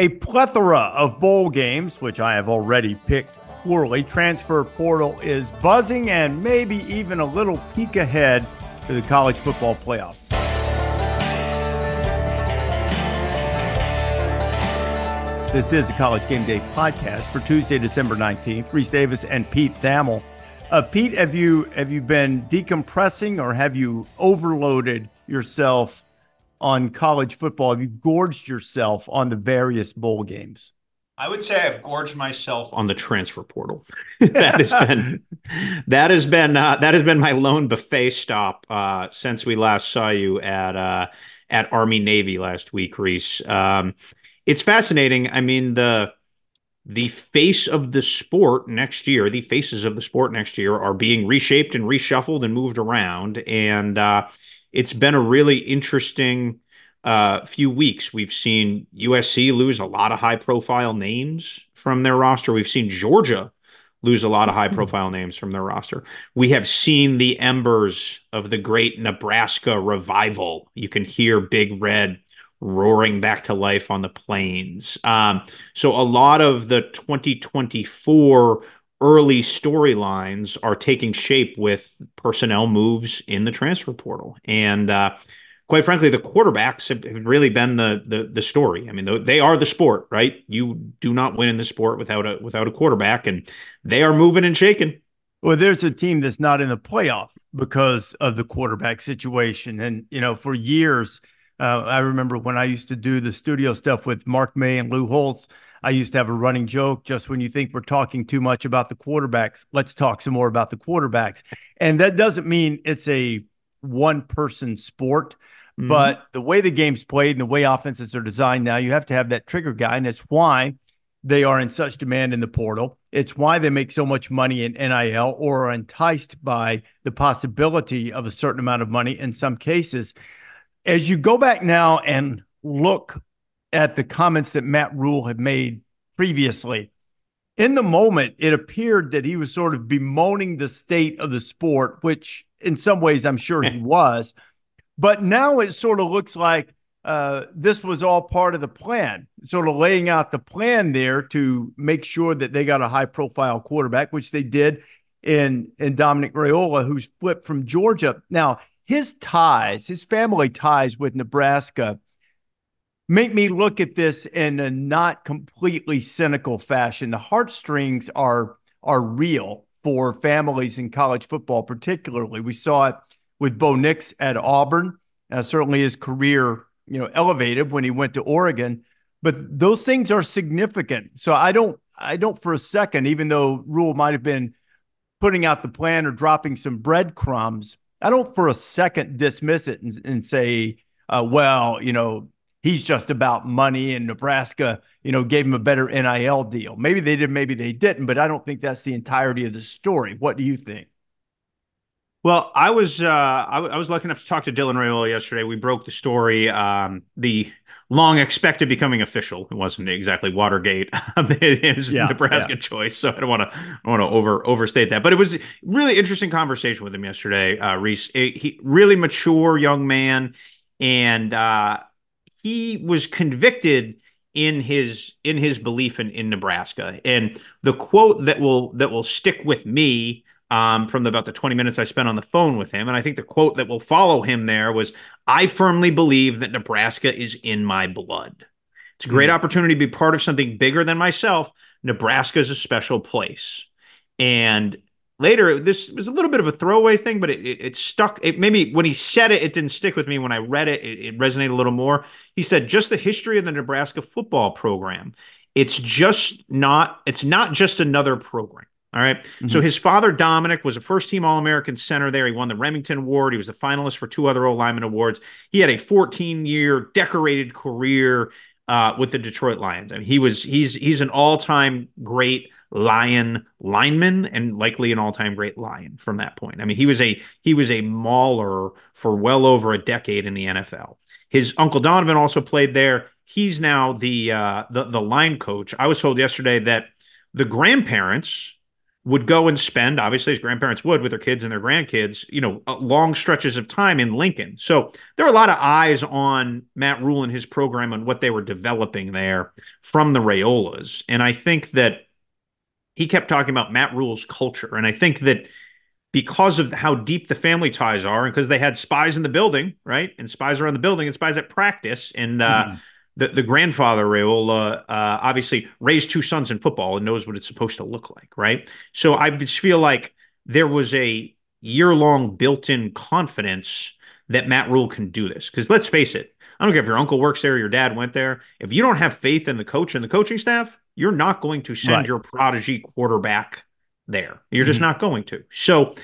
A plethora of bowl games, which I have already picked poorly. Transfer portal is buzzing and maybe even a little peek ahead to the college football playoff. This is the College Game Day podcast for Tuesday, December 19th. Reese Davis and Pete Thamel. Pete, have you been decompressing, or have you overloaded yourself on college football? Have you gorged yourself on the various bowl games? I would say I've gorged myself on the transfer portal. that has been my lone buffet stop since we last saw you at Army Navy last week, Reese. It's fascinating. I mean, the faces of the sport next year are being reshaped and reshuffled and moved around. And it's been a really interesting few weeks. We've seen USC lose a lot of high-profile names from their roster. We've seen Georgia lose a lot of high-profile names from their roster. We have seen the embers of the great Nebraska revival. You can hear Big Red roaring back to life on the plains. So a lot of the 2024 early storylines are taking shape with personnel moves in the transfer portal. And quite frankly, the quarterbacks have really been the story. I mean, they are the sport, right? You do not win in the sport without a quarterback, and they are moving and shaking. Well, there's a team that's not in the playoff because of the quarterback situation. And, you know, for years, I remember when I used to do the studio stuff with Mark May and Lou Holtz, I used to have a running joke: just when you think we're talking too much about the quarterbacks, let's talk some more about the quarterbacks. And that doesn't mean it's a one-person sport, but the way the game's played and the way offenses are designed now, you have to have that trigger guy, and it's why they are in such demand in the portal. It's why they make so much money in NIL, or are enticed by the possibility of a certain amount of money in some cases. As you go back now and look at the comments that Matt Rhule had made previously, in the moment, it appeared that he was sort of bemoaning the state of the sport, which in some ways I'm sure he was. But now it sort of looks like this was all part of the plan, sort of laying out the plan there to make sure that they got a high-profile quarterback, which they did in Dominic Raiola, who's flipped from Georgia. Now, his family ties with Nebraska make me look at this in a not completely cynical fashion. The heartstrings are real for families in college football, particularly. We saw it with Bo Nix at Auburn. Certainly his career, elevated when he went to Oregon. But those things are significant. So I don't for a second, even though Rhule might have been putting out the plan or dropping some breadcrumbs, I don't for a second dismiss it and say, he's just about money and Nebraska, gave him a better NIL deal. Maybe they did, maybe they didn't, but I don't think that's the entirety of the story. What do you think? Well, I was I was lucky enough to talk to Dylan Raiola yesterday. We broke the story, the long expected becoming official. It wasn't exactly Watergate. It is Nebraska choice, so I don't want to overstate that. But it was a really interesting conversation with him yesterday, Reese. He really mature young man, and he was convicted in his belief in Nebraska. And the quote that will stick with me, from about the 20 minutes I spent on the phone with him, and I think the quote that will follow him there was, "I firmly believe that Nebraska is in my blood. It's a great opportunity to be part of something bigger than myself. Nebraska is a special place." And later, this was a little bit of a throwaway thing, but it stuck. It maybe when he said it, it didn't stick with me. When I read it, it resonated a little more. He said, "Just the history of the Nebraska football program. It's not just another program." All right. Mm-hmm. So his father, Dominic, was a first-team All-American center there. He won the Remington Award. He was the finalist for 2 other O-Lineman awards. He had a 14-year decorated career with the Detroit Lions. I mean, he's an all-time great Lion lineman, and likely an all-time great Lion from that point. I mean, he was a mauler for well over a decade in the NFL. His uncle Donovan also played there. He's now the line coach. I was told yesterday that the grandparents would go and spend, obviously, as grandparents would with their kids and their grandkids, you know, long stretches of time in Lincoln. So there are a lot of eyes on Matt Rhule and his program and what they were developing there from the Raiolas. And I think that he kept talking about Matt Rhule's culture. And I think that because of how deep the family ties are, and because they had spies in the building, right? And spies around the building and spies at practice. And the grandfather, Raiola, obviously raised two sons in football and knows what it's supposed to look like, right? So I just feel like there was a year-long built-in confidence that Matt Rhule can do this. Because let's face it, I don't care if your uncle works there, or your dad went there. If you don't have faith in the coach and the coaching staff, you're not going to send your prodigy quarterback there. You're just not going to. So,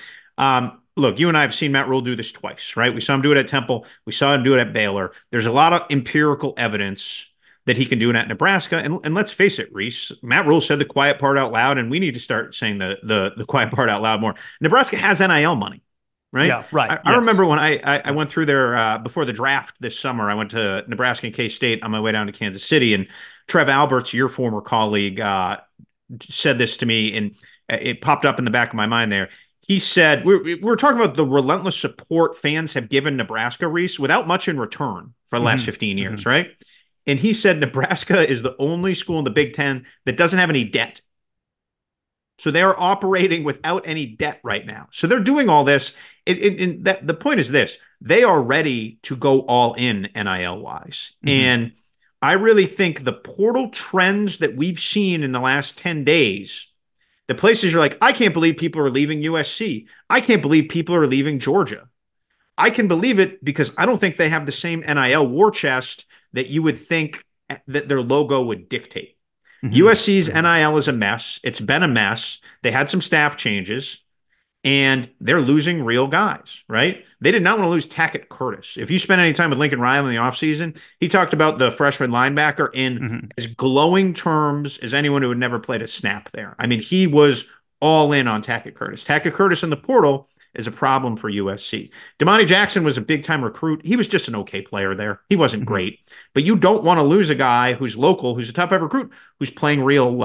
look, you and I have seen Matt Rhule do this twice, right? We saw him do it at Temple. We saw him do it at Baylor. There's a lot of empirical evidence that he can do it at Nebraska. And let's face it, Reese, Matt Rhule said the quiet part out loud, and we need to start saying the quiet part out loud more. Nebraska has NIL money, right? Yeah, right. I remember when I went through there before the draft this summer. I went to Nebraska and K-State on my way down to Kansas City, and Trev Alberts, your former colleague, said this to me, and it popped up in the back of my mind there. He said, we're talking about the relentless support fans have given Nebraska, Reese, without much in return for the last 15 years, right? And he said Nebraska is the only school in the Big Ten that doesn't have any debt. So they're operating without any debt right now. So they're doing all this. And the point is this. They are ready to go all in NIL-wise. And I really think the portal trends that we've seen in the last 10 days, the places you're like, I can't believe people are leaving USC. I can't believe people are leaving Georgia. I can believe it because I don't think they have the same NIL war chest that you would think that their logo would dictate. USC's NIL is a mess. It's been a mess. They had some staff changes, and they're losing real guys, right? They did not want to lose Tackett Curtis. If you spent any time with Lincoln Riley in the offseason, he talked about the freshman linebacker in as glowing terms as anyone who had never played a snap there. I mean, he was all in on Tackett Curtis. Tackett Curtis in the portal is a problem for USC. Damani Jackson was a big-time recruit. He was just an okay player there. He wasn't great. But you don't want to lose a guy who's local, who's a top-five recruit, who's playing real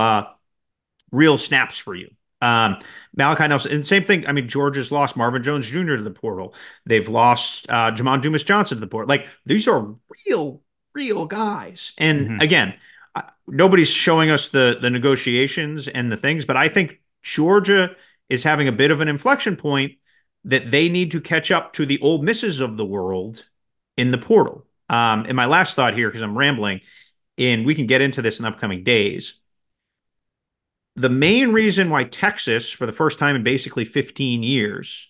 snaps for you. Malachi Nelson, and same thing. I mean, Georgia's lost Marvin Jones Jr. to the portal. They've lost Jamon Dumas Johnson to the portal. Like, these are real guys. And again, nobody's showing us the negotiations and the things, but I think Georgia is having a bit of an inflection point that they need to catch up to the Ole Misses of the world in the portal. And my last thought here, because I'm rambling, and we can get into this in upcoming days. The main reason why Texas, for the first time in basically 15 years,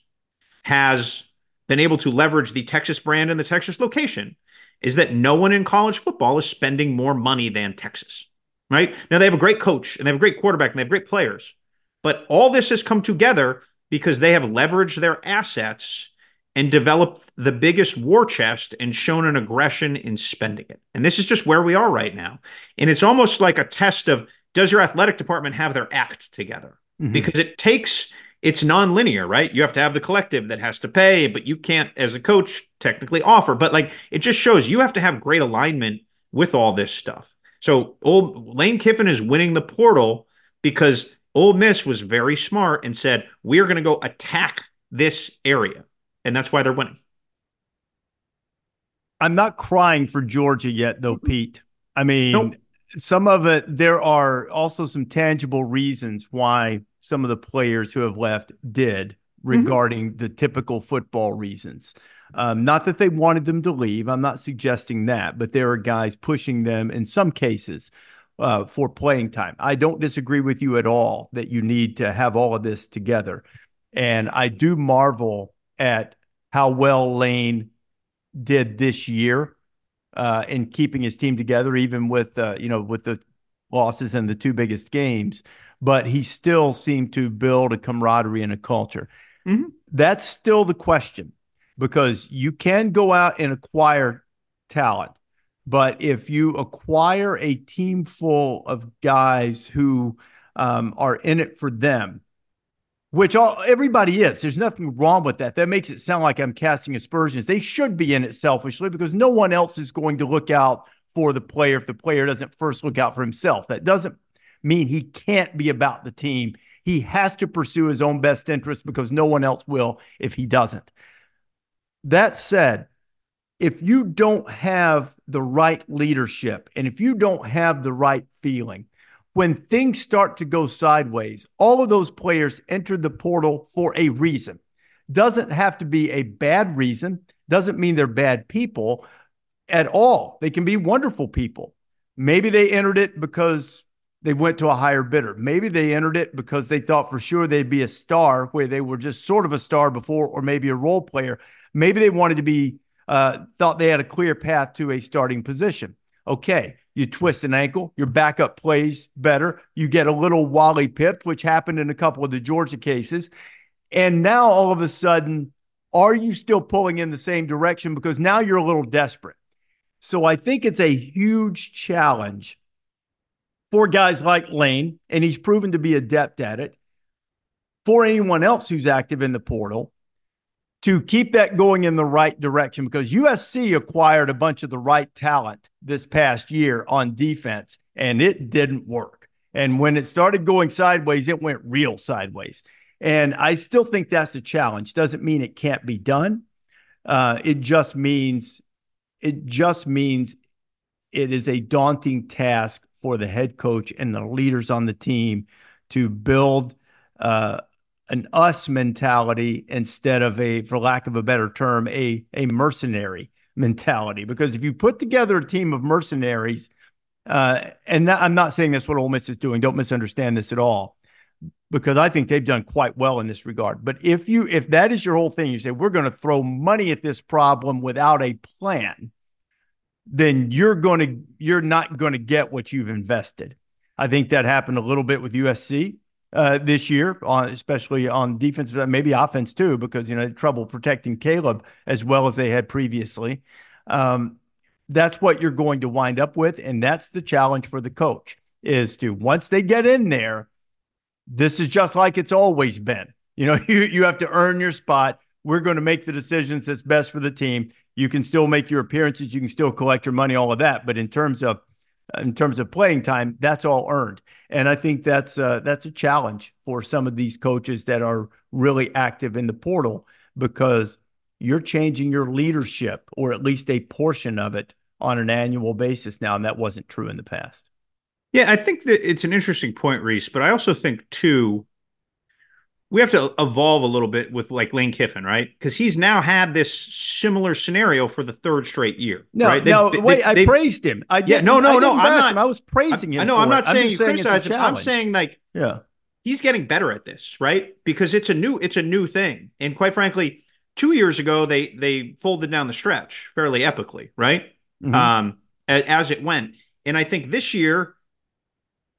has been able to leverage the Texas brand and the Texas location is that no one in college football is spending more money than Texas, right? Now, they have a great coach, and they have a great quarterback, and they have great players. But all this has come together because they have leveraged their assets and developed the biggest war chest and shown an aggression in spending it. And this is just where we are right now. And it's almost like a test of, does your athletic department have their act together? Because it's nonlinear, right? You have to have the collective that has to pay, but you can't, as a coach, technically offer. But like, it just shows you have to have great alignment with all this stuff. So Lane Kiffin is winning the portal because Ole Miss was very smart and said, we are going to go attack this area. And that's why they're winning. I'm not crying for Georgia yet, though, Pete. I mean, some of it, there are also some tangible reasons why some of the players who have left did regarding the typical football reasons. Not that they wanted them to leave. I'm not suggesting that, but there are guys pushing them in some cases for playing time. I don't disagree with you at all that you need to have all of this together. And I do marvel at how well Lane did this year in keeping his team together, even with, with the losses in the two biggest games, but he still seemed to build a camaraderie and a culture. That's still the question, because you can go out and acquire talent, but if you acquire a team full of guys who are in it for them, which everybody is. There's nothing wrong with that. That makes it sound like I'm casting aspersions. They should be in it selfishly because no one else is going to look out for the player if the player doesn't first look out for himself. That doesn't mean he can't be about the team. He has to pursue his own best interest because no one else will if he doesn't. That said, if you don't have the right leadership and if you don't have the right feeling, when things start to go sideways, all of those players enter the portal for a reason. Doesn't have to be a bad reason. Doesn't mean they're bad people at all. They can be wonderful people. Maybe they entered it because they went to a higher bidder. Maybe they entered it because they thought for sure they'd be a star where they were just sort of a star before, or maybe a role player. Maybe they wanted to be, thought they had a clear path to a starting position. Okay, you twist an ankle, your backup plays better, you get a little Wally pipped, which happened in a couple of the Georgia cases. And now all of a sudden, are you still pulling in the same direction? Because now you're a little desperate. So I think it's a huge challenge for guys like Lane, and he's proven to be adept at it, for anyone else who's active in the portal, to keep that going in the right direction, because USC acquired a bunch of the right talent this past year on defense, and it didn't work. And when it started going sideways, it went real sideways. And I still think that's a challenge. Doesn't mean it can't be done. It just means it is a daunting task for the head coach and the leaders on the team to build an us mentality instead of a, for lack of a better term, a mercenary mentality. Because if you put together a team of mercenaries, and I'm not saying that's what Ole Miss is doing, don't misunderstand this at all, because I think they've done quite well in this regard. But if that is your whole thing, you say, we're going to throw money at this problem without a plan, then you're not going to get what you've invested. I think that happened a little bit with USC. This year, especially on defense, maybe offense too, because, you know, trouble protecting Caleb as well as they had previously. That's what you're going to wind up with. And that's the challenge for the coach, is to, once they get in there, this is just like it's always been. You know, you have to earn your spot. We're going to make the decisions that's best for the team. You can still make your appearances. You can still collect your money, all of that. But in terms of playing time, that's all earned. And I think that's a challenge for some of these coaches that are really active in the portal, because you're changing your leadership, or at least a portion of it, on an annual basis now, and that wasn't true in the past. Yeah, I think that it's an interesting point, Reese, but I also think, too, we have to evolve a little bit with, like, Lane Kiffin, right? Because he's now had this similar scenario for the third straight year. I praised him. I was praising him. I know. I'm not saying you criticize him. I'm saying, like, yeah, he's getting better at this, right? Because it's a new thing. And quite frankly, 2 years ago they folded down the stretch fairly epically, right? Mm-hmm. As it went, and I think this year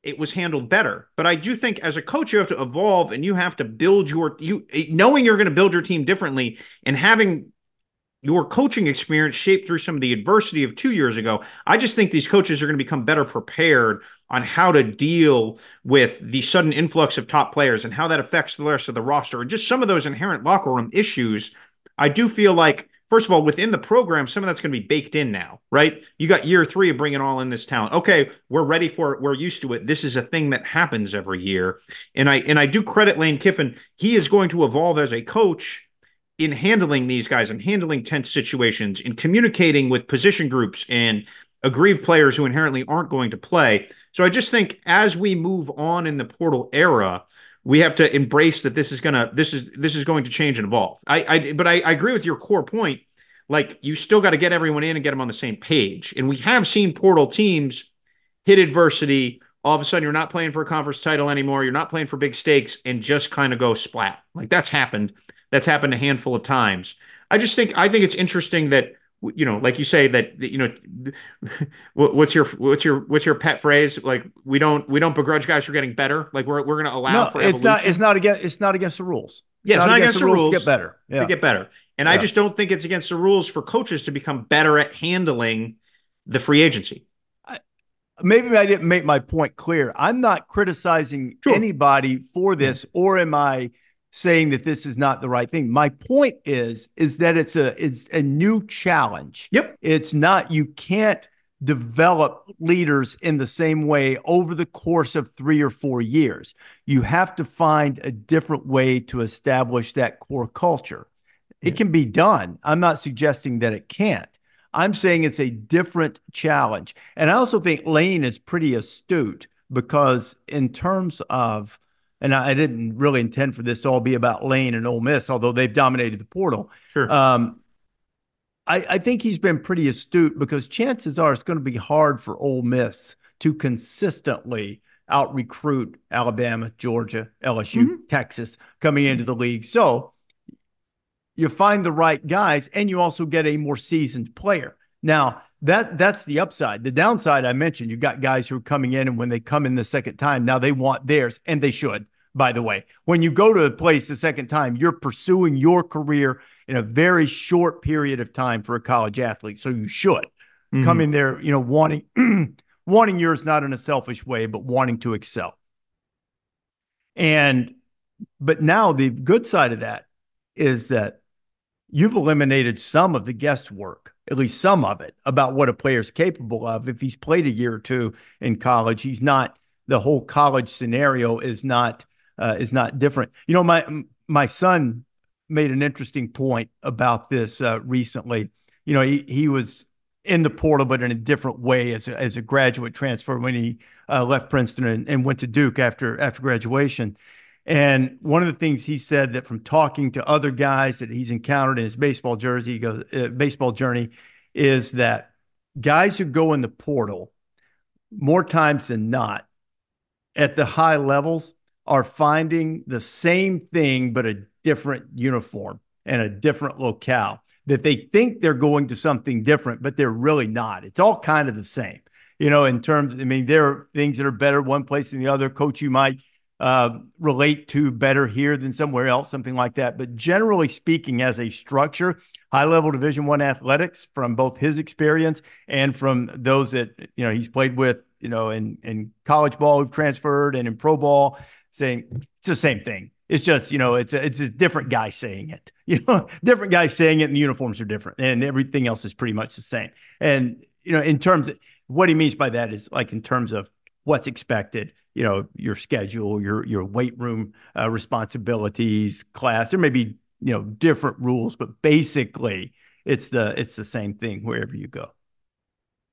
it was handled better. But I do think as a coach, you have to evolve, and you have to build knowing you're going to build your team differently, and having your coaching experience shaped through some of the adversity of 2 years ago. I just think these coaches are going to become better prepared on how to deal with the sudden influx of top players and how that affects the rest of the roster, and just some of those inherent locker room issues. I do feel like, first of all, within the program, some of that's going to be baked in now, right? You got year three of bringing all in this talent. Okay, we're ready for it. We're used to it. This is a thing that happens every year. And I do credit Lane Kiffin. He is going to evolve as a coach in handling these guys and handling tense situations and communicating with position groups and aggrieved players who inherently aren't going to play. So I just think as we move on in the portal era, we have to embrace that this is going to change and evolve. But I agree with your core point. Like, you still got to get everyone in and get them on the same page. And we have seen portal teams hit adversity. All of a sudden, you're not playing for a conference title anymore. You're not playing for big stakes, and just kind of go splat. Like, that's happened. That's happened a handful of times. I think it's interesting that, you know, like you say, that, you know, what's your pet phrase? Like, we don't begrudge guys for getting better. Like, we're going to allow. No, for it's evolution. It's not against the rules. Yeah, it's not against the rules to get better. Yeah. To get better, and yeah. I just don't think it's against the rules for coaches to become better at handling the free agency. Maybe I didn't make my point clear. I'm not criticizing anybody for this, or am I saying that this is not the right thing? My point is that it's a new challenge. Yep. It's not, you can't develop leaders in the same way over the course of 3 or 4 years. You have to find a different way to establish that core culture. It can be done. I'm not suggesting that it can't. I'm saying it's a different challenge. And I also think Lane is pretty astute, because in terms of, and I didn't really intend for this to all be about Lane and Ole Miss, although they've dominated the portal. Sure. I think he's been pretty astute, because chances are it's going to be hard for Ole Miss to consistently out-recruit Alabama, Georgia, LSU, Texas coming into the league. So you find the right guys, and you also get a more seasoned player. Now, that's the upside. The downside I mentioned, you've got guys who are coming in, and when they come in the second time, now they want theirs, and they should, by the way. When you go to a place the second time, you're pursuing your career in a very short period of time for a college athlete, so you should come in there, you know, wanting yours, not in a selfish way, but wanting to excel. But now the good side of that is that you've eliminated some of the guesswork, at least some of it, about what a player's capable of. If he's played a year or two in college, he's not, the whole college scenario is not different. You know, my son made an interesting point about this recently. You know, he was in the portal, but in a different way as a graduate transfer when he left Princeton and went to Duke after graduation. And one of the things he said that from talking to other guys that he's encountered in his baseball journey is that guys who go in the portal more times than not at the high levels are finding the same thing, but a different uniform and a different locale, that they think they're going to something different, but they're really not. It's all kind of the same, you know, in terms, I mean, there are things that are better one place than the other. Coach, you might relate to better here than somewhere else, something like that. But generally speaking, as a structure, high-level Division I athletics, from both his experience and from those that, you know, he's played with, you know, in college ball who've transferred and in pro ball, saying it's the same thing. It's just, you know, it's a different guy saying it, you know, different guy saying it, and the uniforms are different and everything else is pretty much the same. And, you know, in terms of what he means by that is like in terms of what's expected, you know, your schedule, your weight room responsibilities, class. There may be, you know, different rules, but basically it's the same thing wherever you go.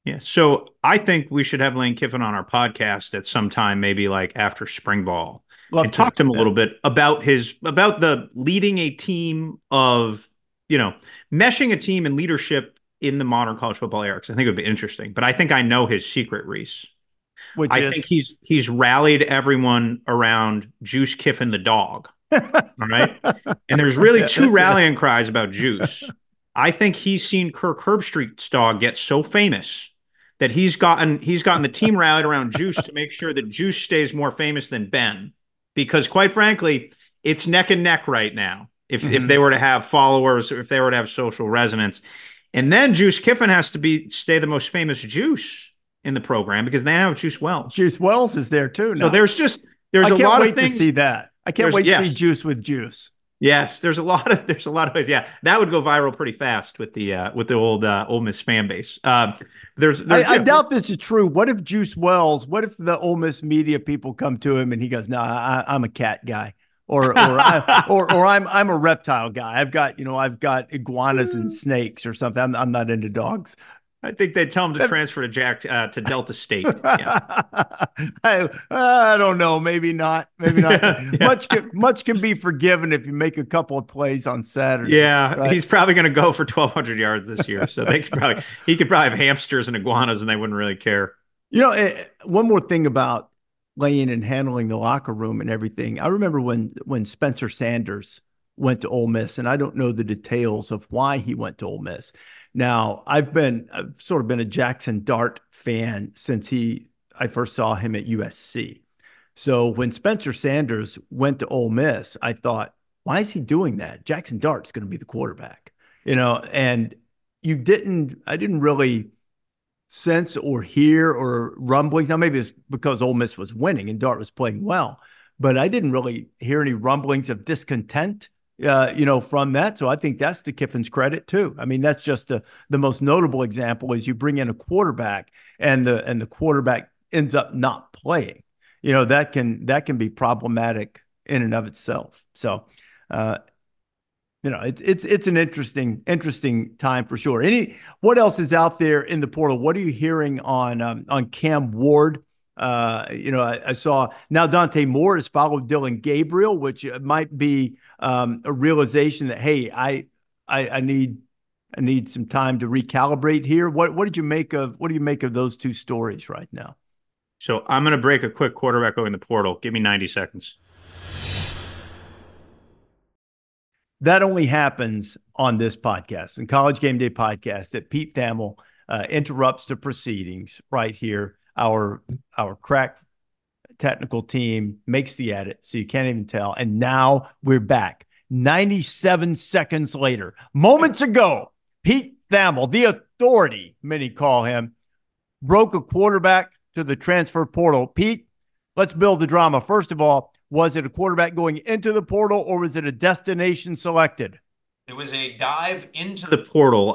Yeah. So I think we should have Lane Kiffin on our podcast at some time, maybe like after spring ball, and talk to him a little bit about the leading a team of, you know, meshing a team and leadership in the modern college football era. 'Cause I think it would be interesting, but I think I know his secret, Reese. I think he's rallied everyone around Juice Kiffin the dog, all right? And there's really two rallying cries about Juice. I think he's seen Kirk Herbstreit's dog get so famous that he's gotten the team rallied around Juice to make sure that Juice stays more famous than Ben, because quite frankly, it's neck and neck right now. If they were to have followers, if they were to have social resonance, and then Juice Kiffin has to stay the most famous Juice in the program, because they have Juice Wells. Juice Wells is there too now. So there's a lot of things to see that. I can't wait to see Juice with Juice. Yes, there's a lot of ways. Yeah, that would go viral pretty fast with the Ole Miss fan base. I doubt this is true. What if Juice Wells? What if the Ole Miss media people come to him and he goes, "No, I'm a cat guy," or I'm a reptile guy. I've got iguanas and snakes or something. I'm not into dogs. I think they tell him to transfer to Delta State. Yeah. I don't know. Maybe not. Yeah. Much can be forgiven if you make a couple of plays on Saturday. Yeah, right? He's probably going to go for 1,200 yards this year. So he could probably have hamsters and iguanas, and they wouldn't really care. You know, one more thing about Lane and handling the locker room and everything. I remember when Spencer Sanders went to Ole Miss, and I don't know the details of why he went to Ole Miss. Now, I've sort of been a Jackson Dart fan since I first saw him at USC. So when Spencer Sanders went to Ole Miss, I thought, why is he doing that? Jackson Dart's going to be the quarterback, you know, and I didn't really sense or hear or rumblings. Now, maybe it's because Ole Miss was winning and Dart was playing well, but I didn't really hear any rumblings of discontent from that. So I think that's to Kiffin's credit too. I mean, that's just the most notable example is you bring in a quarterback and the quarterback ends up not playing. You know, that can be problematic in and of itself. So, it's an interesting time for sure. What else is out there in the portal? What are you hearing on Cam Ward? I saw now Dante Moore has followed Dillon Gabriel, which might be a realization that, hey, I need some time to recalibrate here. What do you make of those two stories right now? So I'm going to break a quick quarterback going in the portal. Give me 90 seconds. That only happens on this podcast, and College Game Day podcast, that Pete Thamel interrupts the proceedings right here. Our crack technical team makes the edit, so you can't even tell. And now we're back. 97 seconds later, moments ago, Pete Thamel, the authority, many call him, broke a quarterback to the transfer portal. Pete, let's build the drama. First of all, was it a quarterback going into the portal, or was it a destination selected? It was a dive into the portal.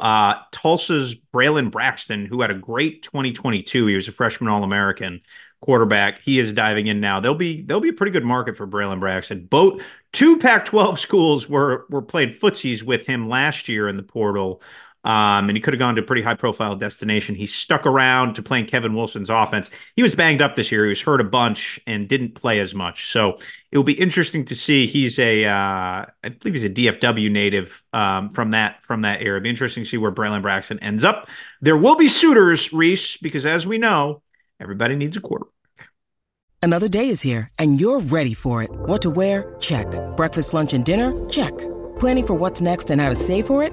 Tulsa's Braylon Braxton, who had a great 2022, he was a freshman All-American quarterback. He is diving in now. There'll be a pretty good market for Braylon Braxton. Both two Pac-12 schools were playing footsies with him last year in the portal, and he could have gone to a pretty high-profile destination. He stuck around to playing Kevin Wilson's offense. He was banged up this year. He was hurt a bunch and didn't play as much. So it will be interesting to see. He's I believe he's a DFW native from that area. It'll be interesting to see where Braylon Braxton ends up. There will be suitors, Reese, because as we know, everybody needs a quarterback. Another day is here, and you're ready for it. What to wear? Check. Breakfast, lunch, and dinner? Check. Planning for what's next and how to save for it?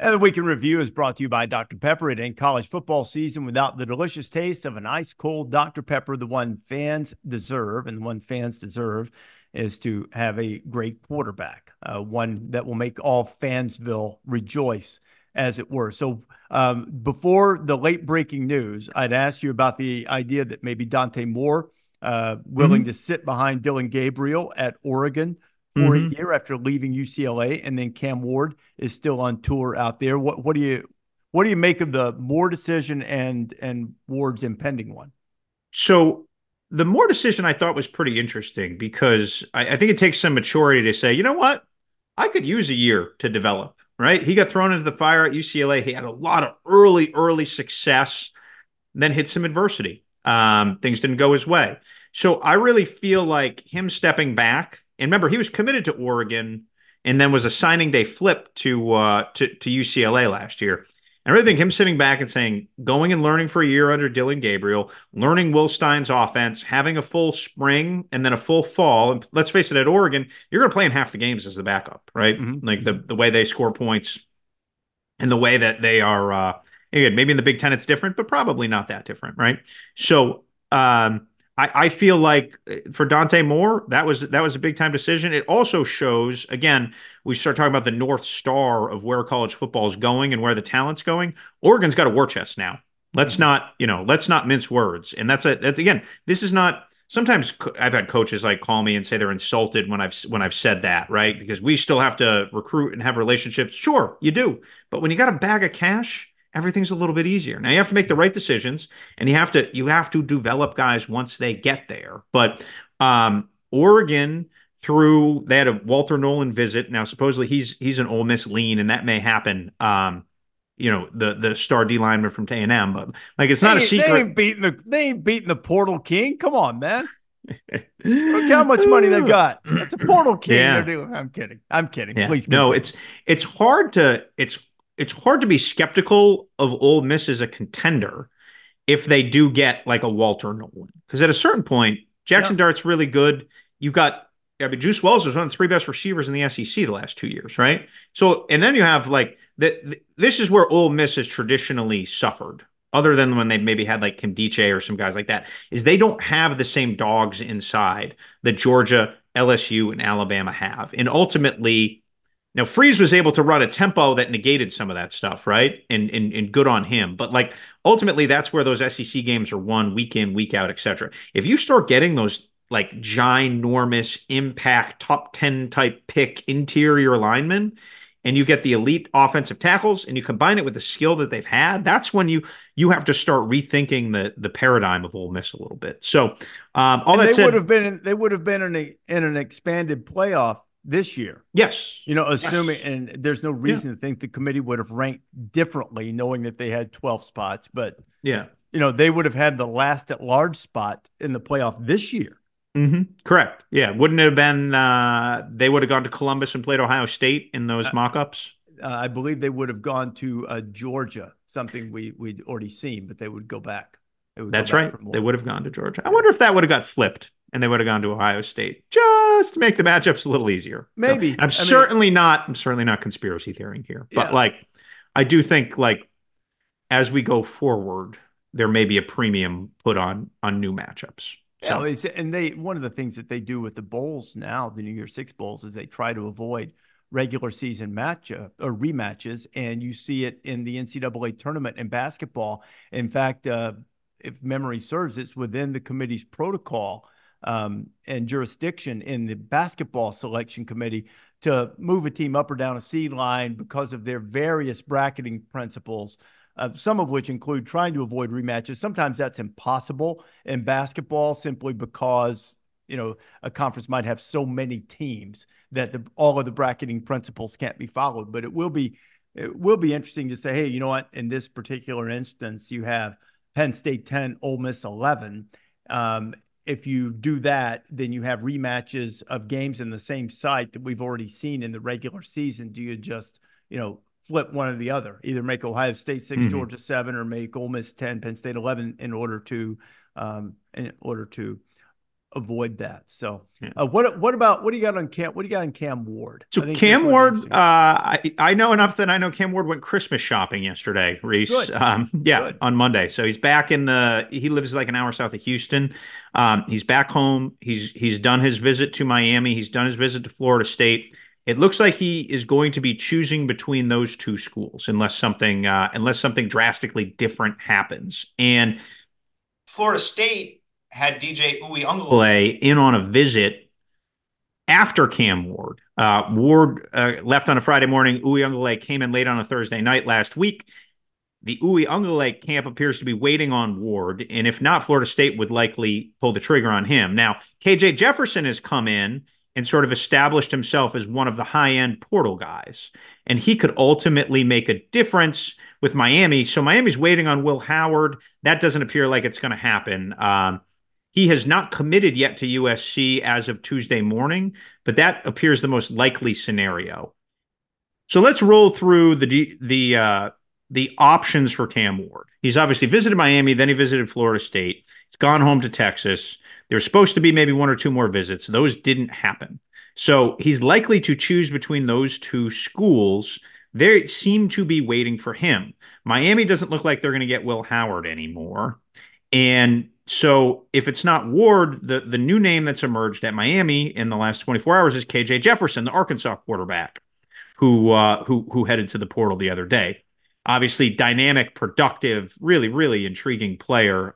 And the Week in Review is brought to you by Dr. Pepper. It ain't college football season without the delicious taste of an ice-cold Dr. Pepper. The one fans deserve, and the one fans deserve is to have a great quarterback, one that will make all Fansville rejoice, as it were. So before the late-breaking news, I'd asked you about the idea that maybe Dante Moore willing to sit behind Dillon Gabriel at Oregon for a year after leaving UCLA, and then Cam Ward is still on tour out there. What do you make of the Moore decision and Ward's impending one? So the Moore decision I thought was pretty interesting because I think it takes some maturity to say, you know what, I could use a year to develop, right? He got thrown into the fire at UCLA. He had a lot of early success, then hit some adversity. Things didn't go his way. So I really feel like him stepping back, and remember, he was committed to Oregon and then was a signing day flip to UCLA last year. And I really think him sitting back and saying, going and learning for a year under Dillon Gabriel, learning Will Stein's offense, having a full spring and then a full fall. And let's face it, at Oregon, you're going to play in half the games as the backup, right? Mm-hmm. Like the way they score points and the way that they are, again, maybe in the Big Ten it's different, but probably not that different, right? So, I feel like for Dante Moore, that was a big time decision. It also shows, again, we start talking about the North Star of where college football is going and where the talent's going. Oregon's got a war chest now. Let's not mince words. And that's again, this is not. Sometimes I've had coaches like call me and say they're insulted when I've said that, right? Because we still have to recruit and have relationships. Sure, you do, but when you got a bag of cash, everything's a little bit easier. Now you have to make the right decisions, and you have to develop guys once they get there. But Oregon, they had a Walter Nolen visit. Now supposedly he's an Ole Miss lean, and that may happen. you know, the star D lineman from A&M, but like it's not a secret. They ain't beating the portal king. Come on, man. Look how much money they got. That's a portal king. Yeah. They're doing. I'm kidding. Yeah. Please continue. No, it's hard to be skeptical of Ole Miss as a contender if they do get like a Walter Nolen, because at a certain point, Jackson Dart's really good. Juice Wells was one of the three best receivers in the SEC the last 2 years, right? So, and then you have like this is where Ole Miss has traditionally suffered, other than when they maybe had like Kim Diche or some guys like that, is they don't have the same dogs inside that Georgia, LSU, and Alabama have. And ultimately, now Freeze was able to run a tempo that negated some of that stuff, right? And good on him. But like ultimately, that's where those SEC games are won week in, week out, et cetera. If you start getting those like ginormous impact, top 10 type pick interior linemen, and you get the elite offensive tackles, and you combine it with the skill that they've had, that's when you have to start rethinking the paradigm of Ole Miss a little bit. So they would have been in an expanded playoff this year. Yes, assuming, and there's no reason to think the committee would have ranked differently, knowing that they had 12 spots. But they would have had the last at large spot in the playoff this year. Mm-hmm. Correct. Yeah. Wouldn't it have been they would have gone to Columbus and played Ohio State in those mock-ups? I believe they would have gone to Georgia, something we'd already seen, but they would go back. That's right. They would have gone to Georgia. I wonder if that would have got flipped and they would have gone to Ohio State just to make the matchups a little easier. Maybe. So I'm certainly not conspiracy theoring here, but like I do think like as we go forward, there may be a premium put on new matchups. So. Yeah, and one of the things that they do with the bowls now, the New Year's Six bowls, is they try to avoid regular season matchup or rematches, and you see it in the NCAA tournament in basketball. In fact, if memory serves, it's within the committee's protocol and jurisdiction in the basketball selection committee to move a team up or down a seed line because of their various bracketing principles. Some of which include trying to avoid rematches. Sometimes that's impossible in basketball simply because, a conference might have so many teams that all of the bracketing principles can't be followed. But it will be interesting to say, hey, you know what? In this particular instance, you have Penn State 10, Ole Miss 11. If you do that, then you have rematches of games in the same site that we've already seen in the regular season. Do you just, flip one or the other, either make Ohio State 6, Georgia 7, or make Ole Miss 10, Penn State 11 in order to avoid that. So what do you got on Cam? What do you got on Cam Ward? So Cam Ward, I know enough that I know Cam Ward went Christmas shopping yesterday, Reese. On Monday. So he's back he lives like an hour south of Houston. He's back home. He's done his visit to Miami. He's done his visit to Florida State. It looks like he is going to be choosing between those two schools unless something drastically different happens. And Florida State had DJ Uiagalelei in on a visit after Cam Ward. Ward left on a Friday morning. Uiagalelei came in late on a Thursday night last week. The Uiagalelei camp appears to be waiting on Ward, and if not, Florida State would likely pull the trigger on him. Now, KJ Jefferson has come in and sort of established himself as one of the high-end portal guys. And he could ultimately make a difference with Miami. So Miami's waiting on Will Howard. That doesn't appear like it's going to happen. He has not committed yet to USC as of Tuesday morning, but that appears the most likely scenario. So let's roll through the options for Cam Ward. He's obviously visited Miami, then he visited Florida State. He's gone home to Texas. There's supposed to be maybe one or two more visits. Those didn't happen. So he's likely to choose between those two schools. They seem to be waiting for him. Miami doesn't look like they're going to get Will Howard anymore. And so if it's not Ward, the new name that's emerged at Miami in the last 24 hours is KJ Jefferson, the Arkansas quarterback who headed to the portal the other day. Obviously dynamic, productive, really, really intriguing player.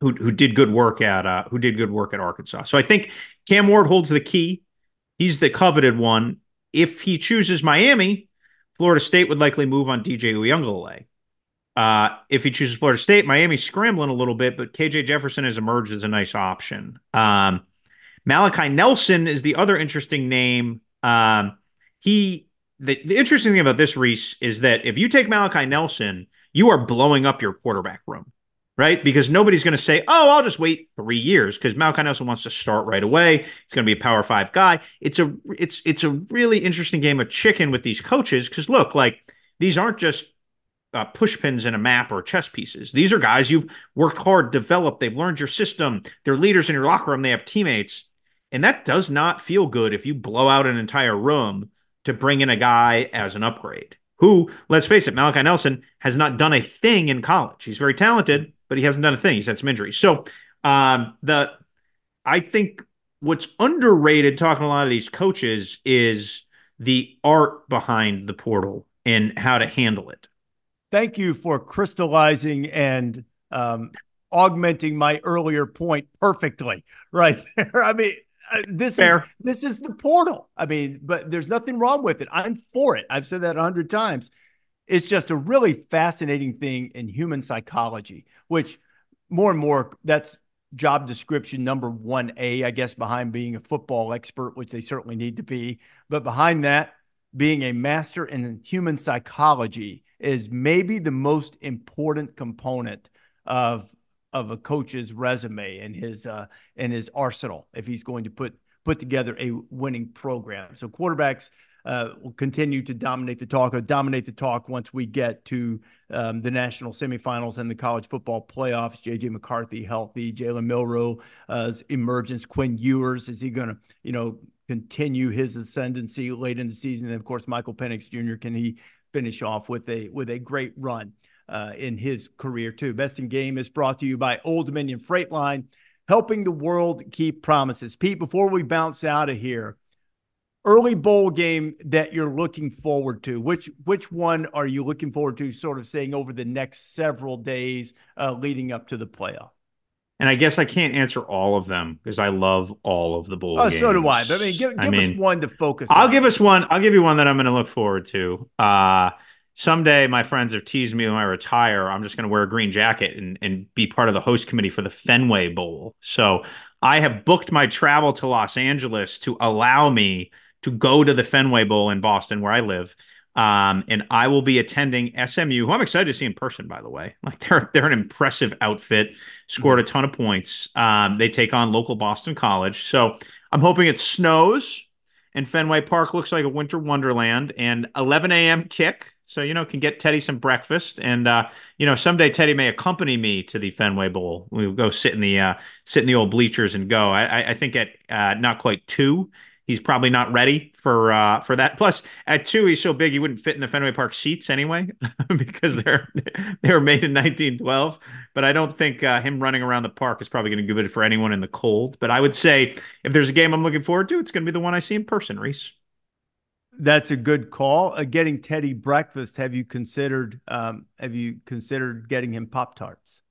Who did good work at Arkansas. So I think Cam Ward holds the key. He's the coveted one. If he chooses Miami, Florida State would likely move on DJ Uiagalelei. If he chooses Florida State, Miami's scrambling a little bit, but KJ Jefferson has emerged as a nice option. Malachi Nelson is the other interesting name. He the interesting thing about this, Reese, is that if you take Malachi Nelson, you are blowing up your quarterback room, right? Because nobody's going to say, oh, I'll just wait 3 years, because Malachi Nelson wants to start right away. He's going to be a Power 5 guy. It's a really interesting game of chicken with these coaches, because look, like, these aren't just pushpins in a map or chess pieces. These are guys you've worked hard, developed. They've learned your system. They're leaders in your locker room. They have teammates. And that does not feel good if you blow out an entire room to bring in a guy as an upgrade who, let's face it, Malachi Nelson has not done a thing in college. He's very talented, but he hasn't done a thing. He's had some injuries. So I think what's underrated talking to a lot of these coaches is the art behind the portal and how to handle it. Thank you for crystallizing and augmenting my earlier point perfectly right there. I mean, this is the portal. I mean, but there's nothing wrong with it. I'm for it. I've said that 100 times. It's just a really fascinating thing in human psychology, which more and more, that's job description number 1A, I guess, behind being a football expert, which they certainly need to be. But behind that, being a master in human psychology is maybe the most important component of a coach's resume and his arsenal if he's going to put together a winning program. So quarterbacks will continue to dominate the talk once we get to the national semifinals and the college football playoffs. J.J. McCarthy healthy, Jalen Milroe's emergence, Quinn Ewers, is he going to continue his ascendancy late in the season? And of course, Michael Penix Jr., can he finish off with a great run in his career too? Best in Game is brought to you by Old Dominion Freight Line, helping the world keep promises. Pete, before we bounce out of here, early bowl game that you're looking forward to, which one are you looking forward to sort of saying over the next several days leading up to the playoff? And I guess I can't answer all of them because I love all of the bowl games. So do I. But I mean, give us one to focus on. I'll give you one that I'm going to look forward to. Someday my friends have teased me when I retire, I'm just going to wear a green jacket and be part of the host committee for the Fenway Bowl. So I have booked my travel to Los Angeles to allow me to go to the Fenway Bowl in Boston, where I live. And I will be attending SMU, who I'm excited to see in person, by the way. Like they're an impressive outfit, scored a ton of points. They take on local Boston College. So I'm hoping it snows and Fenway Park looks like a winter wonderland, and 11 a.m. kick. So, can get Teddy some breakfast, and, someday Teddy may accompany me to the Fenway Bowl. We'll go sit in the old bleachers and go. I think at not quite 2:00. He's probably not ready for that. Plus, at 2:00, he's so big he wouldn't fit in the Fenway Park seats anyway, because they were made in 1912. But I don't think him running around the park is probably going to be good for anyone in the cold. But I would say if there's a game I'm looking forward to, it's going to be the one I see in person, Reese. That's a good call. Getting Teddy breakfast. Have you considered getting him Pop-Tarts?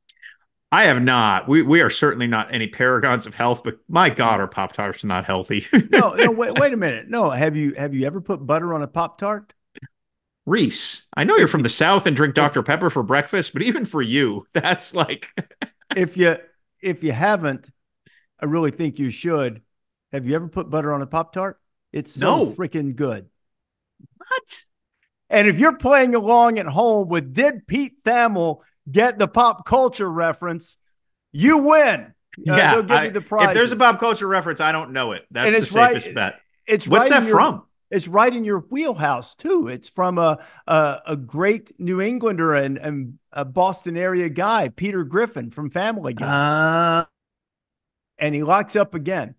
I have not. We are certainly not any paragons of health, but my God, our Pop-Tarts are not healthy. No, wait a minute. No, have you ever put butter on a Pop-Tart? Reese, I know you're from the South and drink Dr. Pepper for breakfast, but even for you, that's like if you haven't, I really think you should. Have you ever put butter on a Pop-Tart? It's so freaking good. What? And if you're playing along at home with Did Pete Thamel Get the Pop Culture Reference, you win. Yeah, they'll give you the prize. If there's a pop culture reference, I don't know it. That's the safest bet. What's that from? It's right in your wheelhouse too. It's from a great New Englander and a Boston area guy, Peter Griffin from Family Guy. And he locks up again.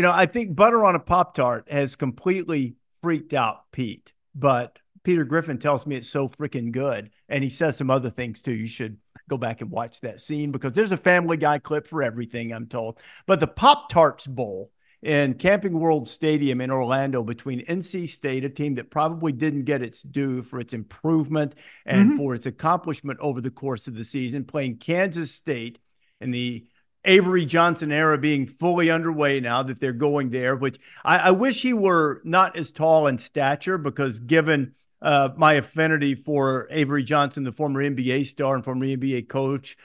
I think butter on a Pop-Tart has completely freaked out Pete, but Peter Griffin tells me it's so freaking good. And he says some other things too. You should go back and watch that scene because there's a Family Guy clip for everything, I'm told. But the Pop-Tarts Bowl in Camping World Stadium in Orlando between NC State, a team that probably didn't get its due for its improvement and for its accomplishment over the course of the season, playing Kansas State in the Avery Johnson era being fully underway now that they're going there, which I wish he were not as tall in stature because given my affinity for Avery Johnson, the former NBA star and former NBA coach,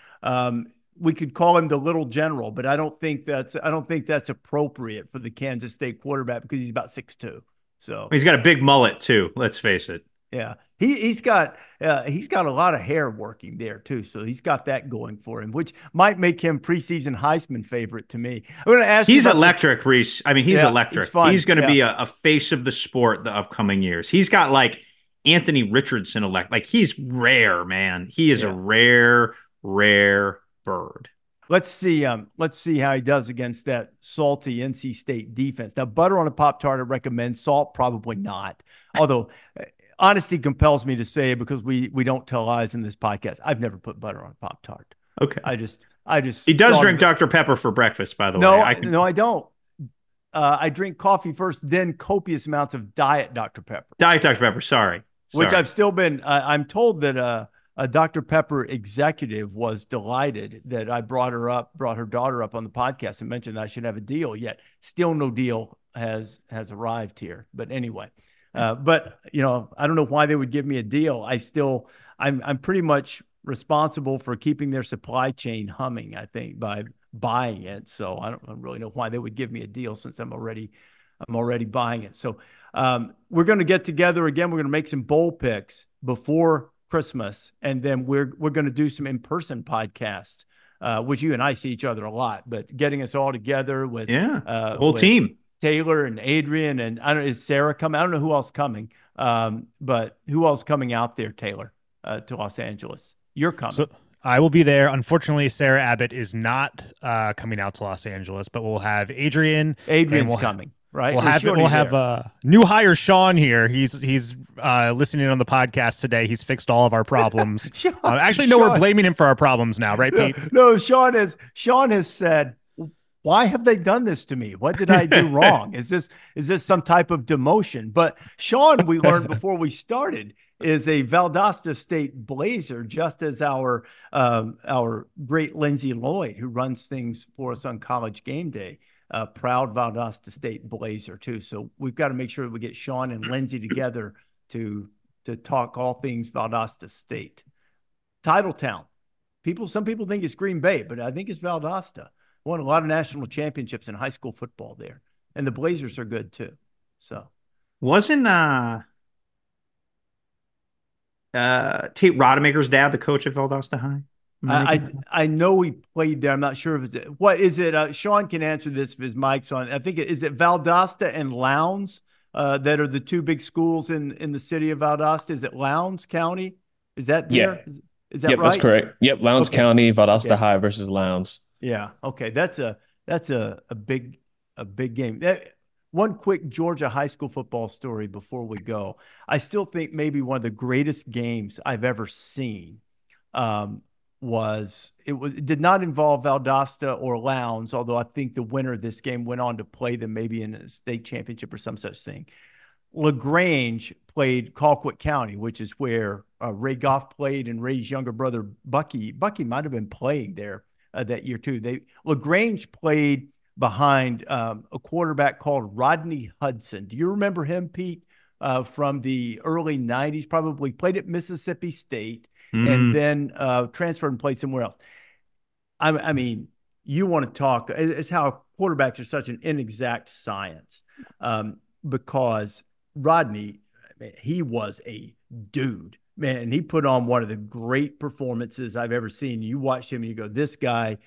we could call him the little general, but I don't think that's appropriate for the Kansas State quarterback because he's about 6'2". So he's got a big mullet too. Let's face it. Yeah, he's got a lot of hair working there too, so he's got that going for him, which might make him preseason Heisman favorite to me. I'm going to ask. He's electric, Reese. I mean, he's electric. He's going to be a face of the sport the upcoming years. He's got like Anthony Richardson like he's rare, man. He is a rare bird. Let's see how he does against that salty NC State defense. Now, butter on a Pop-Tart, I recommend. Salt, probably not. Although honesty compels me to say it because we don't tell lies in this podcast. I've never put butter on a Pop-Tart. Okay. I just he does drink Dr. Pepper for breakfast, by the way. No, I don't. I drink coffee first, then copious amounts of Diet Dr. Pepper. Sorry. Which I've still been, I'm told that a Dr. Pepper executive was delighted that I brought her daughter up on the podcast and mentioned that I should have a deal, yet still no deal has arrived here. But anyway, but you know, I don't know why they would give me a deal. I'm pretty much responsible for keeping their supply chain humming, I think, by buying it. So I don't really know why they would give me a deal since I'm already buying it. So we're going to get together again. We're going to make some bowl picks before Christmas, and then we're going to do some in-person podcasts, which you and I see each other a lot, but getting us all together with whole team, Taylor and Adrian, and I don't know, is Sarah coming? I don't know who else coming, but who else coming out there, Taylor, to Los Angeles? You're coming. So I will be there. Unfortunately, Sarah Abbott is not coming out to Los Angeles, but we'll have Adrian. Adrian's coming. Right. We'll have new hire Sean here. He's listening on the podcast today. He's fixed all of our problems. Sean, we're blaming him for our problems now, right, Pete? No, Sean has said, why have they done this to me? What did I do wrong? Is this some type of demotion? But Sean, we learned before we started, is a Valdosta State Blazer, just as our great Lindsay Lloyd, who runs things for us on College Game Day. A proud Valdosta State Blazer too. So we've got to make sure we get Sean and Lindsay together to talk all things Valdosta State. Titletown. Some people think it's Green Bay, but I think it's Valdosta. Won a lot of national championships in high school football there. And the Blazers are good too. So wasn't Tate Rodemaker's dad the coach at Valdosta High? I know he played there. I'm not sure if it's – what is it? Sean can answer this if his mic's on. I think is it Valdosta and Lowndes that are the two big schools in the city of Valdosta? Is it Lowndes County? Is that there? Yeah. Is that right? That's correct. Yep, Lowndes County, Valdosta High versus Lowndes. Yeah, okay. That's a big game. One quick Georgia high school football story before we go. I still think maybe one of the greatest games I've ever seen it did not involve Valdosta or Lowndes, although I think the winner of this game went on to play them maybe in a state championship or some such thing. LaGrange played Colquitt County, which is where Ray Goff played, and Ray's younger brother Bucky. Bucky might have been playing there that year too. LaGrange played behind a quarterback called Rodney Hudson. Do you remember him, Pete, from the early 90s? Probably played at Mississippi State. And then transferred and played somewhere else. I mean, you want to talk. It's how quarterbacks are such an inexact science because Rodney, he was a dude. Man, he put on one of the great performances I've ever seen. You watch him and you go, this guy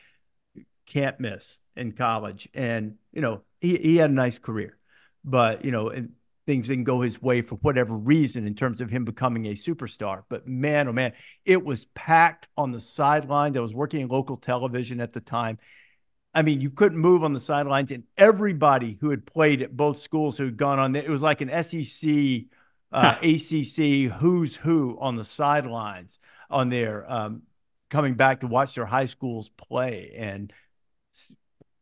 can't miss in college. And, you know, he had a nice career. But, you know, and things didn't go his way for whatever reason in terms of him becoming a superstar. But man, oh man, it was packed on the sidelines. I was working in local television at the time. I mean, you couldn't move on the sidelines, and everybody who had played at both schools who had gone on there, it was like an SEC, ACC, who's who on the sidelines on there, coming back to watch their high schools play. And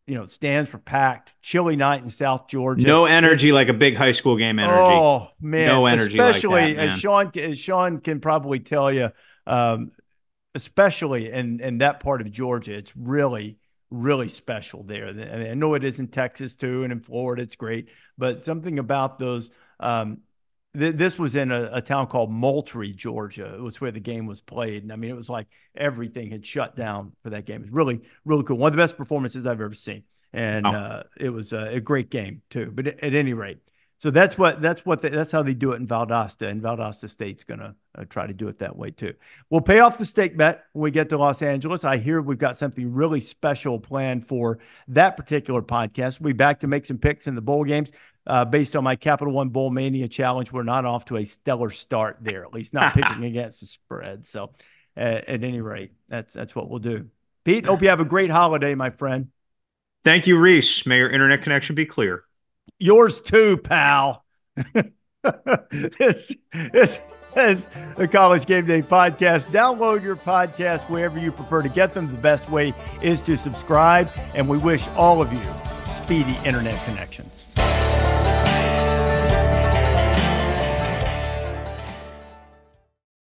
you know, stands were packed. Chilly night in South Georgia. No energy like a big high school game energy. Oh man, no energy, especially like that, as Sean can probably tell you. Especially in that part of Georgia, it's really, really special there. I mean, I know it is in Texas too, and in Florida, it's great. But something about those This was in a town called Moultrie, Georgia. It was where the game was played. And I mean, it was like everything had shut down for that game. It was really, really cool. One of the best performances I've ever seen. And it was a great game too, but at any rate, so that's how they do it in Valdosta, and Valdosta State's going to try to do it that way too. We'll pay off the stake bet when we get to Los Angeles. I hear we've got something really special planned for that particular podcast. We'll be back to make some picks in the bowl games. Based on my Capital One Bowl Mania Challenge, we're not off to a stellar start there, at least not picking against the spread. So at any rate, that's what we'll do. Pete, hope you have a great holiday, my friend. Thank you, Reese. May your internet connection be clear. Yours too, pal. This is the College Game Day podcast. Download your podcast wherever you prefer to get them. The best way is to subscribe, and we wish all of you speedy internet connections.